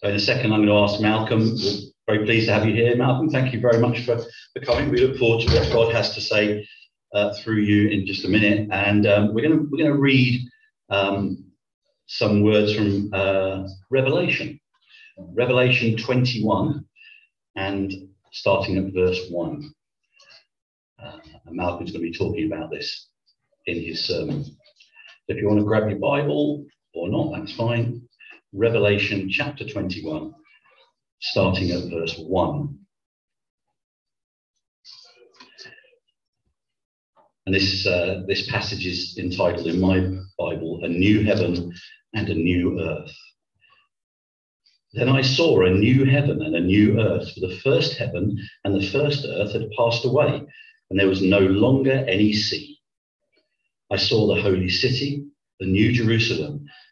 So in a second, I'm going to ask Malcolm. We're very pleased to have you here, Malcolm. Thank you very much for coming. We look forward to what God has to say through you in just a minute. And we're going to read some words from Revelation 21, and starting at verse 1. And Malcolm's going to be talking about this in his sermon. If you want to grab your Bible or not, that's fine. Revelation chapter 21, starting at verse 1. And this passage is entitled in my Bible, "A New Heaven and a New Earth." Then I saw a new heaven and a new earth, for the first heaven and the first earth had passed away, and there was no longer any sea. I saw the holy city, the new Jerusalem,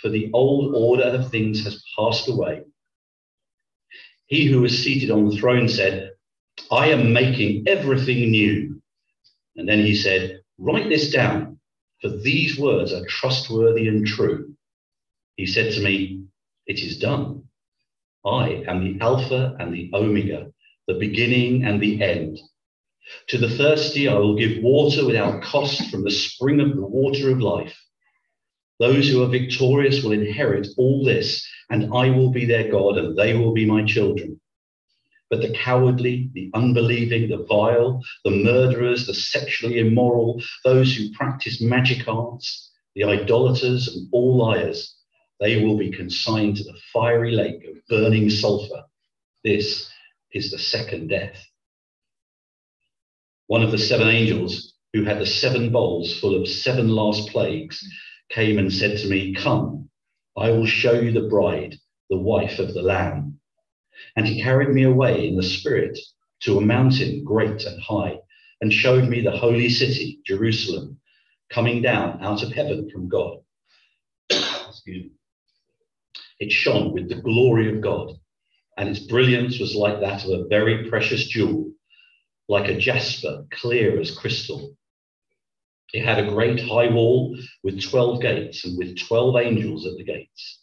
for the old order of things has passed away." He who was seated on the throne said, "I am making everything new." And then he said, "Write this down, for these words are trustworthy and true." He said to me, "It is done. I am the Alpha and the Omega, the beginning and the end. To the thirsty I will give water without cost from the spring of the water of life. Those who are victorious will inherit all this, and I will be their God, and they will be my children. But the cowardly, the unbelieving, the vile, the murderers, the sexually immoral, those who practice magic arts, the idolaters, and all liars, they will be consigned to the fiery lake of burning sulfur. This is the second death." One of the seven angels, who had the seven bowls full of seven last plagues, came and said to me, "Come, I will show you the bride, the wife of the Lamb." And he carried me away in the spirit to a mountain great and high, and showed me the holy city, Jerusalem, coming down out of heaven from God. Excuse me. It shone with the glory of God, and its brilliance was like that of a very precious jewel, like a jasper, clear as crystal. It had a great high wall with 12 gates, and with 12 angels at the gates.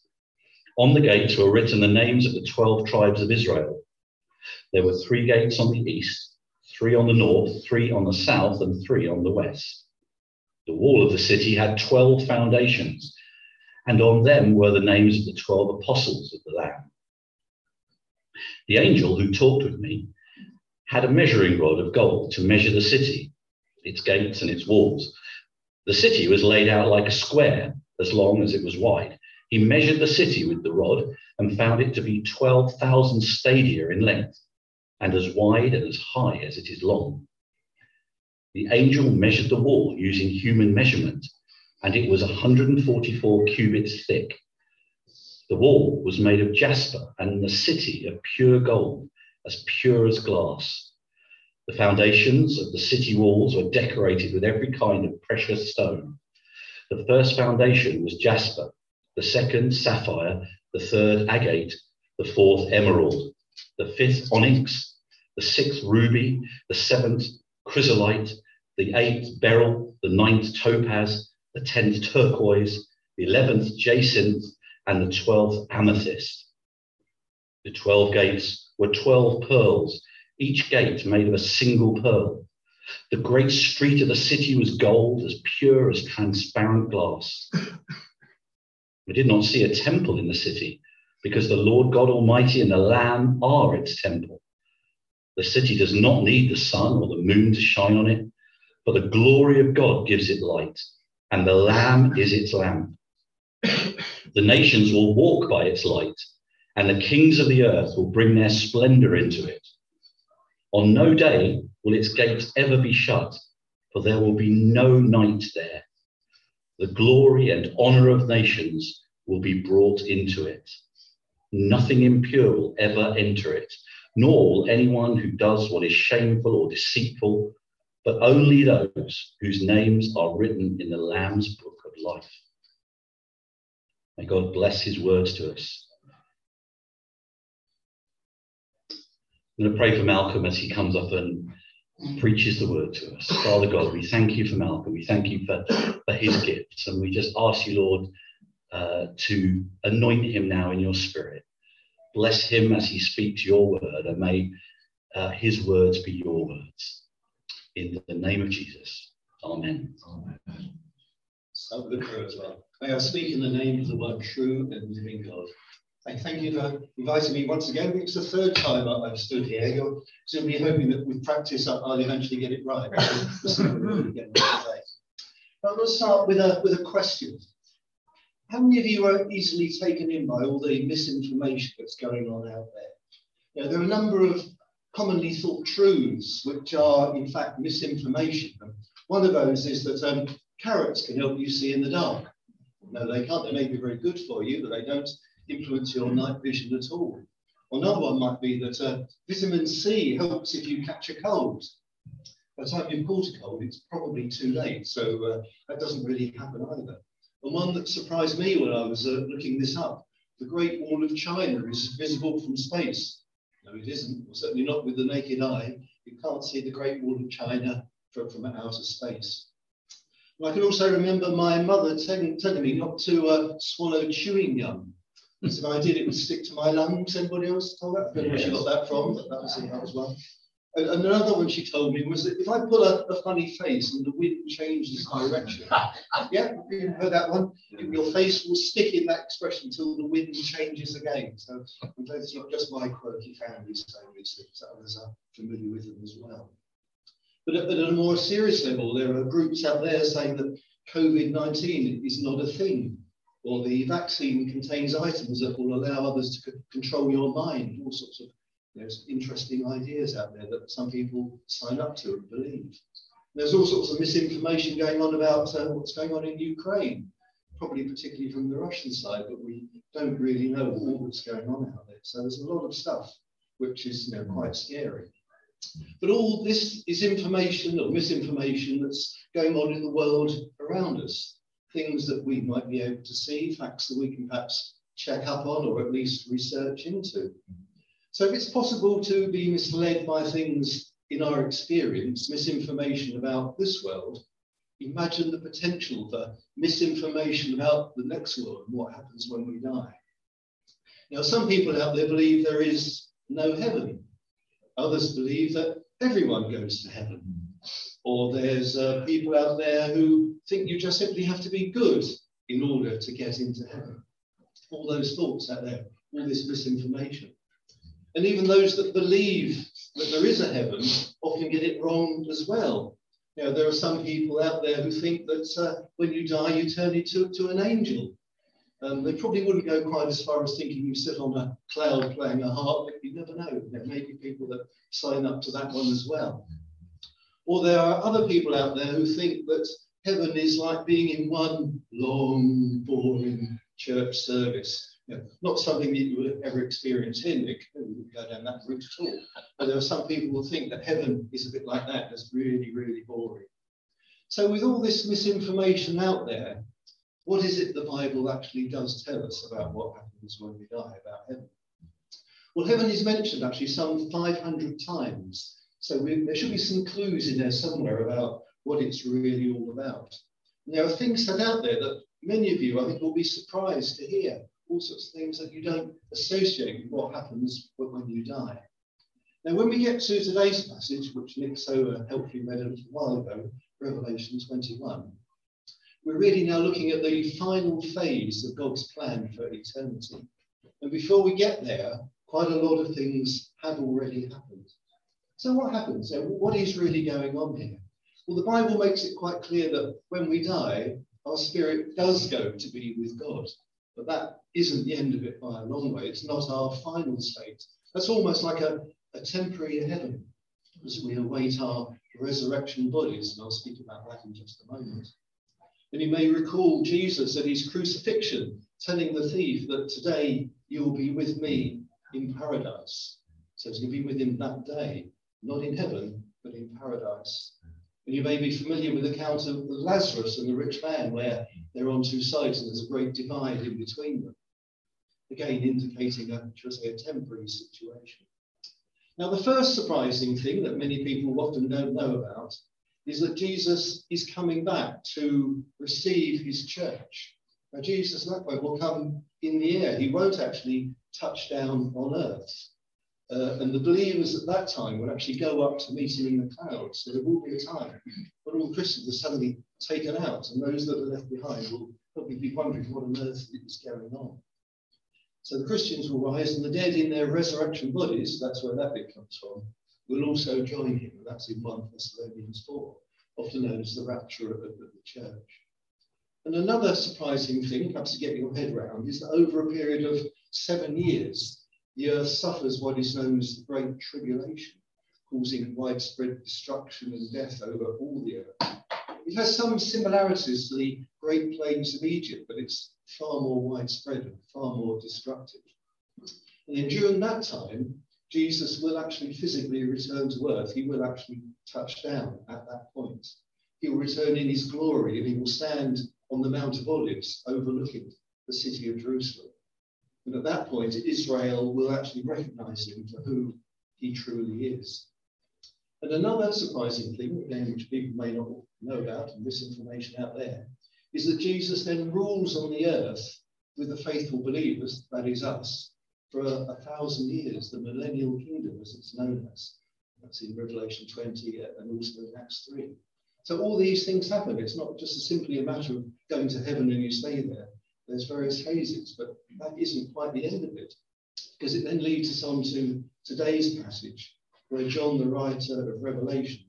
On the gates were written the names of the 12 tribes of Israel. There were 3 gates on the east, 3 on the north, 3 on the south, and 3 on the west. The wall of the city had 12 foundations, and on them were the names of the 12 apostles of the Lamb. The angel who talked with me had a measuring rod of gold to measure the city, its gates and its walls. The city was laid out like a square, as long as it was wide. He measured the city with the rod and found it to be 12,000 stadia in length, and as wide and as high as it is long. The angel measured the wall using human measurement, and it was 144 cubits thick. The wall was made of jasper, and the city of pure gold, as pure as glass. The foundations of the city walls were decorated with every kind of precious stone. The first foundation was jasper, the second sapphire, the third agate, the fourth emerald, the fifth onyx, the sixth ruby, the seventh chrysolite, the eighth beryl, the ninth topaz, the 10th turquoise, the 11th jacinth, and the 12th amethyst. The 12 gates were 12 pearls, each gate made of a single pearl. The great street of the city was gold, as pure as transparent glass. We did not see a temple in the city, because the Lord God Almighty and the Lamb are its temple. The city does not need the sun or the moon to shine on it, for the glory of God gives it light, and the Lamb is its lamp. The nations will walk by its light, and the kings of the earth will bring their splendor into it. On no day will its gates ever be shut, for there will be no night there. The glory and honor of nations will be brought into it. Nothing impure will ever enter it, nor will anyone who does what is shameful or deceitful, but only those whose names are written in the Lamb's book of life. May God bless his words to us. I'm going to pray for Malcolm as he comes up and preaches the word to us. Father God, we thank you for Malcolm. We thank you for his gifts. And we just ask you, Lord, to anoint him now in your spirit. Bless him as he speaks your word, and may his words be your words. In the name of Jesus. Amen. Amen. So good prayer as well. May I speak in the name of the one true and living God. I thank you for inviting me once again. It's the third time I've stood here. You're simply hoping that with practice I'll eventually get it right. But let's start with a question. How many of you are easily taken in by all the misinformation that's going on out there? You know, there are a number of commonly thought truths which are, in fact, misinformation. One of those is that carrots can help you see in the dark. No, they can't. They may be very good for you, but they don't influence your night vision at all. Another one might be that vitamin C helps if you catch a cold. By the time you caught a cold, it's probably too late, so that doesn't really happen either. And one that surprised me when I was looking this up, the Great Wall of China is visible from space. No, it isn't, well, certainly not with the naked eye. You can't see the Great Wall of China from outer space. And I can also remember my mother telling me not to swallow chewing gum. Because if I did, it would stick to my lungs. Anybody else told that? I don't know where she got that from, but that was one. And another one she told me was that if I pull a funny face and the wind changes direction, yeah, you heard that one? Your face will stick in that expression until the wind changes again. So I'm glad it's not just my quirky family saying these things, others are familiar with them as well. But at a more serious level, there are groups out there saying that COVID-19 is not a thing, or the vaccine contains items that will allow others to control your mind, all sorts of. There's interesting ideas out there that some people sign up to and believe. There's all sorts of misinformation going on about what's going on in Ukraine, probably particularly from the Russian side, but we don't really know all that's going on out there. So there's a lot of stuff which is, you know, quite scary. But all this is information or misinformation that's going on in the world around us, things that we might be able to see, facts that we can perhaps check up on or at least research into. So if it's possible to be misled by things in our experience, misinformation about this world, imagine the potential for misinformation about the next world and what happens when we die. Now, some people out there believe there is no heaven. Others believe that everyone goes to heaven. Or there's people out there who think you just simply have to be good in order to get into heaven. All those thoughts out there, all this misinformation. And even those that believe that there is a heaven often get it wrong as well. You know, there are some people out there who think that when you die, you turn into an angel. They probably wouldn't go quite as far as thinking you sit on a cloud playing a harp, but you never know. There may be people that sign up to that one as well. Or there are other people out there who think that heaven is like being in one long, boring church service. You know, not something that you would ever experience here, Nick. We wouldn't go down that route at all. But there are some people who think that heaven is a bit like that. That's really, really boring. So with all this misinformation out there, what is it the Bible actually does tell us about what happens when we die, about heaven? Well, heaven is mentioned actually some 500 times. So there should be some clues in there somewhere about what it's really all about. And there are things set out there that many of you, I think, will be surprised to hear. All sorts of things that you don't associate with what happens when you die. Now, when we get to today's passage, which Nick so helpfully read a little while ago, Revelation 21, we're really now looking at the final phase of God's plan for eternity. And before we get there, quite a lot of things have already happened. So what happens? So what is really going on here? Well, the Bible makes it quite clear that when we die, our spirit does go to be with God. But that isn't the end of it by a long way. It's not our final state. That's almost like a temporary heaven as we await our resurrection bodies. And I'll speak about that in just a moment. And you may recall Jesus at his crucifixion telling the thief that today you will be with me in paradise. So it's going to be with him that day, not in heaven, but in paradise. And you may be familiar with the account of Lazarus and the rich man, where they're on two sides and there's a great divide in between them. Again, indicating a temporary situation. Now, the first surprising thing that many people often don't know about is that Jesus is coming back to receive his church. Now, Jesus, that way, will come in the air. He won't actually touch down on earth. And the believers at that time will actually go up to meet him in the clouds. So there will be a time when all Christians are suddenly taken out, and those that are left behind will probably be wondering what on earth is going on. So the Christians will rise, and the dead in their resurrection bodies, that's where that bit comes from, will also join him. And that's in 1 Thessalonians 4, often known as the rapture of the church. And another surprising thing, perhaps to get your head round, is that over a period of 7 years, the earth suffers what is known as the Great Tribulation, causing widespread destruction and death over all the earth. It has some similarities to the Great Plagues of Egypt, but it's far more widespread and far more destructive. And then during that time, Jesus will actually physically return to earth. He will actually touch down at that point. He will return in his glory, and he will stand on the Mount of Olives overlooking the city of Jerusalem. And at that point, Israel will actually recognize him for who he truly is. And another surprising thing, again, which people may not know about, and misinformation out there, is that Jesus then rules on the earth with the faithful believers, that is us, for 1,000 years, the millennial kingdom, as it's known as. That's in Revelation 20 and also in Acts 3. So all these things happen. It's not just simply a matter of going to heaven and you stay there. There's various phases, but that isn't quite the end of it, because it then leads us on to today's passage, where John, the writer of Revelation,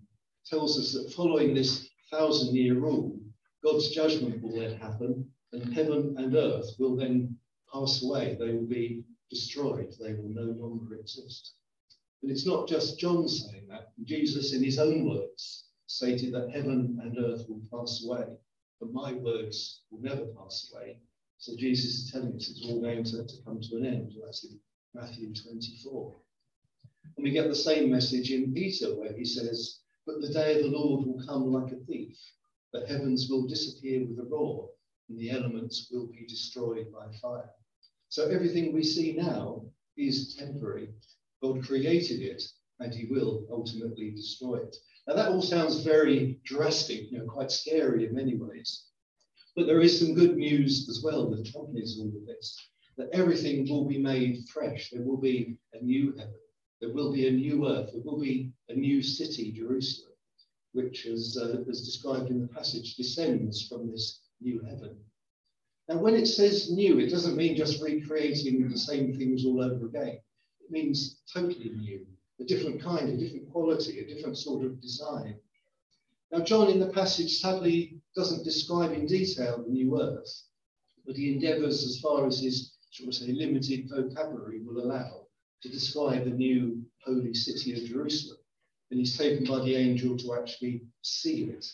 tells us that following this 1,000-year rule, God's judgment will then happen, and heaven and earth will then pass away. They will be destroyed. They will no longer exist. But it's not just John saying that. Jesus, in his own words, stated that heaven and earth will pass away, but my words will never pass away. So Jesus is telling us it's all going to come to an end. That's in Matthew 24. And we get the same message in Peter, where he says, but the day of the Lord will come like a thief. The heavens will disappear with a roar, and the elements will be destroyed by fire. So everything we see now is temporary. God created it, and he will ultimately destroy it. Now, that all sounds very drastic, quite scary in many ways. But there is some good news as well that accompanies all of this, that everything will be made fresh. There will be a new heaven. There will be a new earth. There will be a new city, Jerusalem, which, as described in the passage, descends from this new heaven. Now, when it says new, it doesn't mean just recreating the same things all over again. It means totally new, a different kind, a different quality, a different sort of design. Now, John in the passage sadly doesn't describe in detail the new earth, but he endeavours, as far as his, shall we say, limited vocabulary will allow, to describe the new holy city of Jerusalem. And he's taken by the angel to actually see it.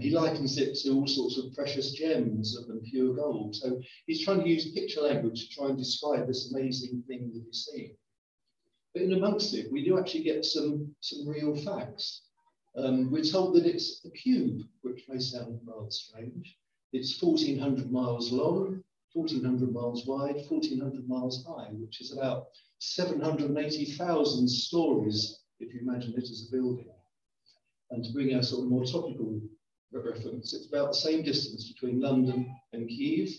He likens it to all sorts of precious gems and pure gold. So he's trying to use picture language to try and describe this amazing thing that he's seeing. But in amongst it, we do actually get some real facts. We're told that it's a cube, which may sound rather strange. It's 1,400 miles long, 1,400 miles wide, 1,400 miles high, which is about 780,000 stories, if you imagine it as a building. And to bring a sort of more topical reference, it's about the same distance between London and Kyiv,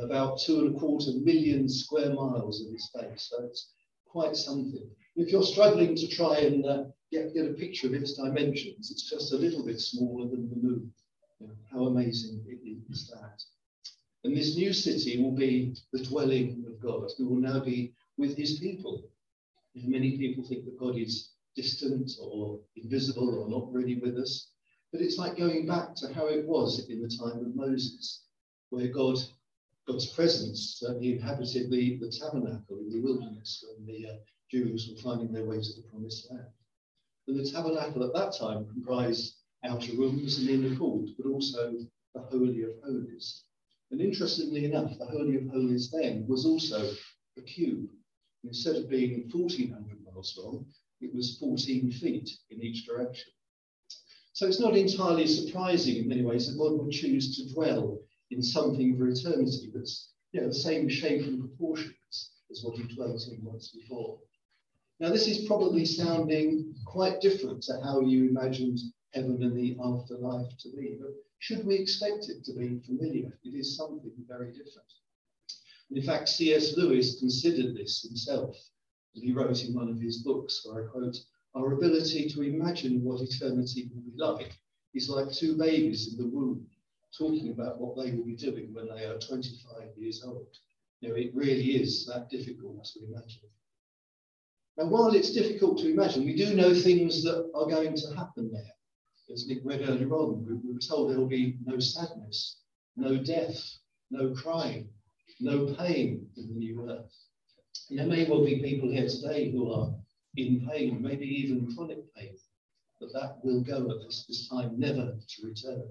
about 2.25 million square miles in space. So it's quite something. If you're struggling to try and get a picture of its dimensions, it's just a little bit smaller than the moon. How amazing it is that. And this new city will be the dwelling of God, who will now be with his people. Many people think that God is distant or invisible or not really with us, but it's like going back to how it was in the time of Moses, where God's presence certainly inhabited the tabernacle in the wilderness when the Jews were finding their way to the promised land. And the tabernacle at that time comprised outer rooms and inner court, but also the Holy of Holies. And interestingly enough, the Holy of Holies then was also a cube. And instead of being 1,400 miles was wrong, it was 14 feet in each direction. So it's not entirely surprising in many ways that one would choose to dwell in something for eternity that's, you know, the same shape and proportions as what he dwelt in once before. Now, this is probably sounding quite different to how you imagined heaven and the afterlife to be, but should we expect it to be familiar? It is something very different. And in fact, C.S. Lewis considered this himself, as he wrote in one of his books, where I quote, "Our ability to imagine what eternity will be like is like two babies in the womb talking about what they will be doing when they are 25 years old. You know, it really is that difficult to imagine." Now, while it's difficult to imagine, we do know things that are going to happen there. As Nick read earlier on, we were told there will be no sadness, no death, no crying, no pain in the new earth. And there may well be people here today who are in pain, maybe even chronic pain, but that will go at this time, never to return.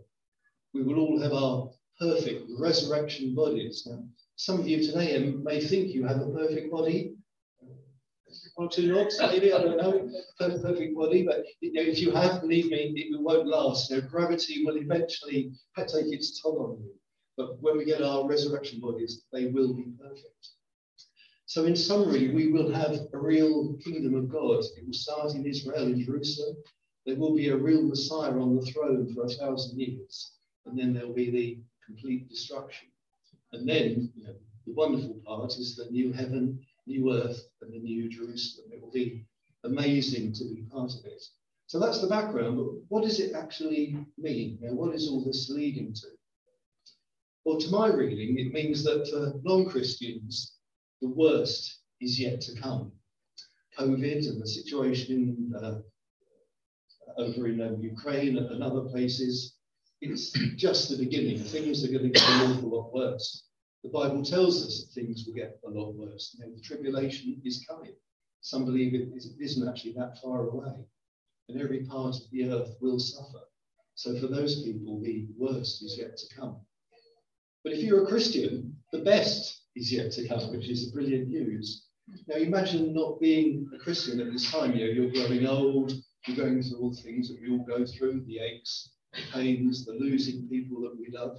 We will all have our perfect resurrection bodies. Now, some of you today may think you have a perfect body. One or two nods, maybe, I don't know, perfect body, but you know, if you have, believe me, it won't last. You know, gravity will eventually take its toll on you. But when we get our resurrection bodies, they will be perfect. So in summary, we will have a real kingdom of God. It will start in Israel and Jerusalem. There will be a real Messiah on the throne for 1,000 years. And then there'll be the complete destruction. And then, you know, the wonderful part is the new heaven, new earth, and the new Jerusalem. It will be amazing to be part of it. So that's the background, but what does it actually mean? You know, what is all this leading to? Well, to my reading, it means that for non-Christians, the worst is yet to come. COVID and the situation over in Ukraine and other places, it's just the beginning. Things are going to get an awful lot worse. The Bible tells us that things will get a lot worse. You know, the tribulation is coming. Some believe it isn't actually that far away. And every part of the earth will suffer. So for those people, the worst is yet to come. But if you're a Christian, the best is yet to come, which is brilliant news. Now, imagine not being a Christian at this time. You know, you're growing old, you're going through all things that we all go through, the aches, the pains, the losing people that we love.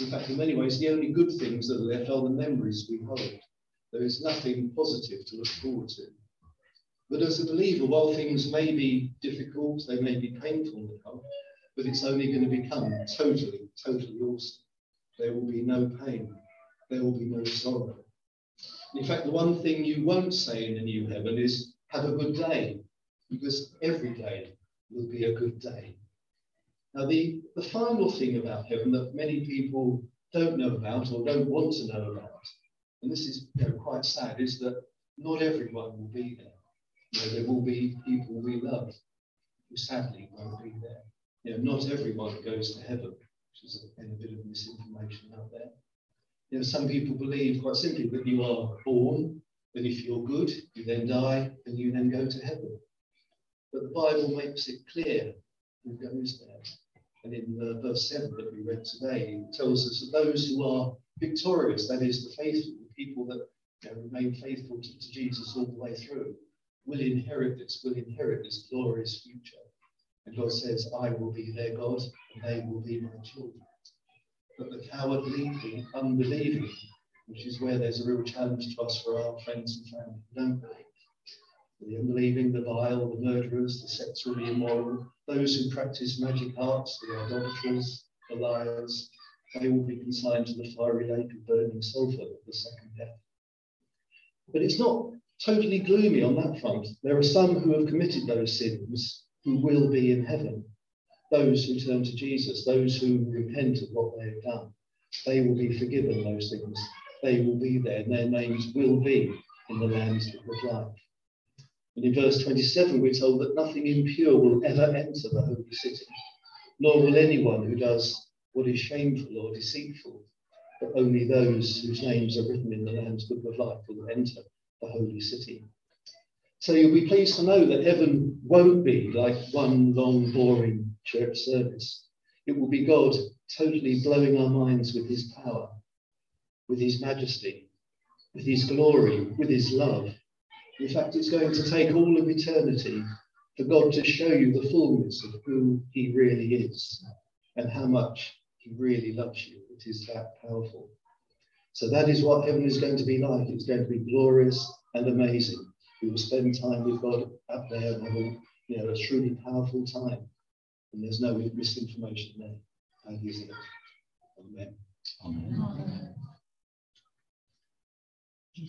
In fact, in many ways, the only good things that are left are the memories we hold. There is nothing positive to look forward to. But as a believer, while things may be difficult, they may be painful now, but it's only going to become totally, totally awesome. There will be no pain. There will be no sorrow. And in fact, the one thing you won't say in the new heaven is, have a good day, because every day will be a good day. Now, the final thing about heaven that many people don't know about or don't want to know about, and this is, you know, quite sad, is that not everyone will be there. You know, there will be people we love who sadly won't be there. You know, not everyone goes to heaven, which is a bit of misinformation out there. You know, some people believe quite simply that you are born, that if you're good, you then die, and you then go to heaven. But the Bible makes it clear who goes there. And in verse 7 that we read today, it tells us that those who are victorious, that is, the faithful, the people that, you know, remain faithful to Jesus all the way through, will inherit this glorious future. And God says, I will be their God, and they will be my children. But the cowardly, the unbelieving, which is where there's a real challenge to us for our friends and family who don't believe. The unbelieving, the vile, the murderers, the sexually immoral, those who practice magic arts, the idolaters, the liars, they will be consigned to the fiery lake of burning sulphur, the second death. But it's not totally gloomy on that front. There are some who have committed those sins who will be in heaven. Those who turn to Jesus, those who repent of what they have done, they will be forgiven those things. They will be there, and their names will be in the Lamb's Book of Life. And in verse 27, we're told that nothing impure will ever enter the holy city, nor will anyone who does what is shameful or deceitful, but only those whose names are written in the Lamb's Book of Life will enter the holy city. So you'll be pleased to know that heaven won't be like one long, boring church service. It will be God totally blowing our minds with his power, with his majesty, with his glory, with his love, In fact, it's going to take all of eternity for God to show you the fullness of who he really is and how much he really loves you. It is that powerful. So that is what heaven is going to be like. It's going to be glorious and amazing. We will spend time with God up there, and a truly powerful time. And there's no misinformation there. Thank you, Lord. Amen. Amen. Amen.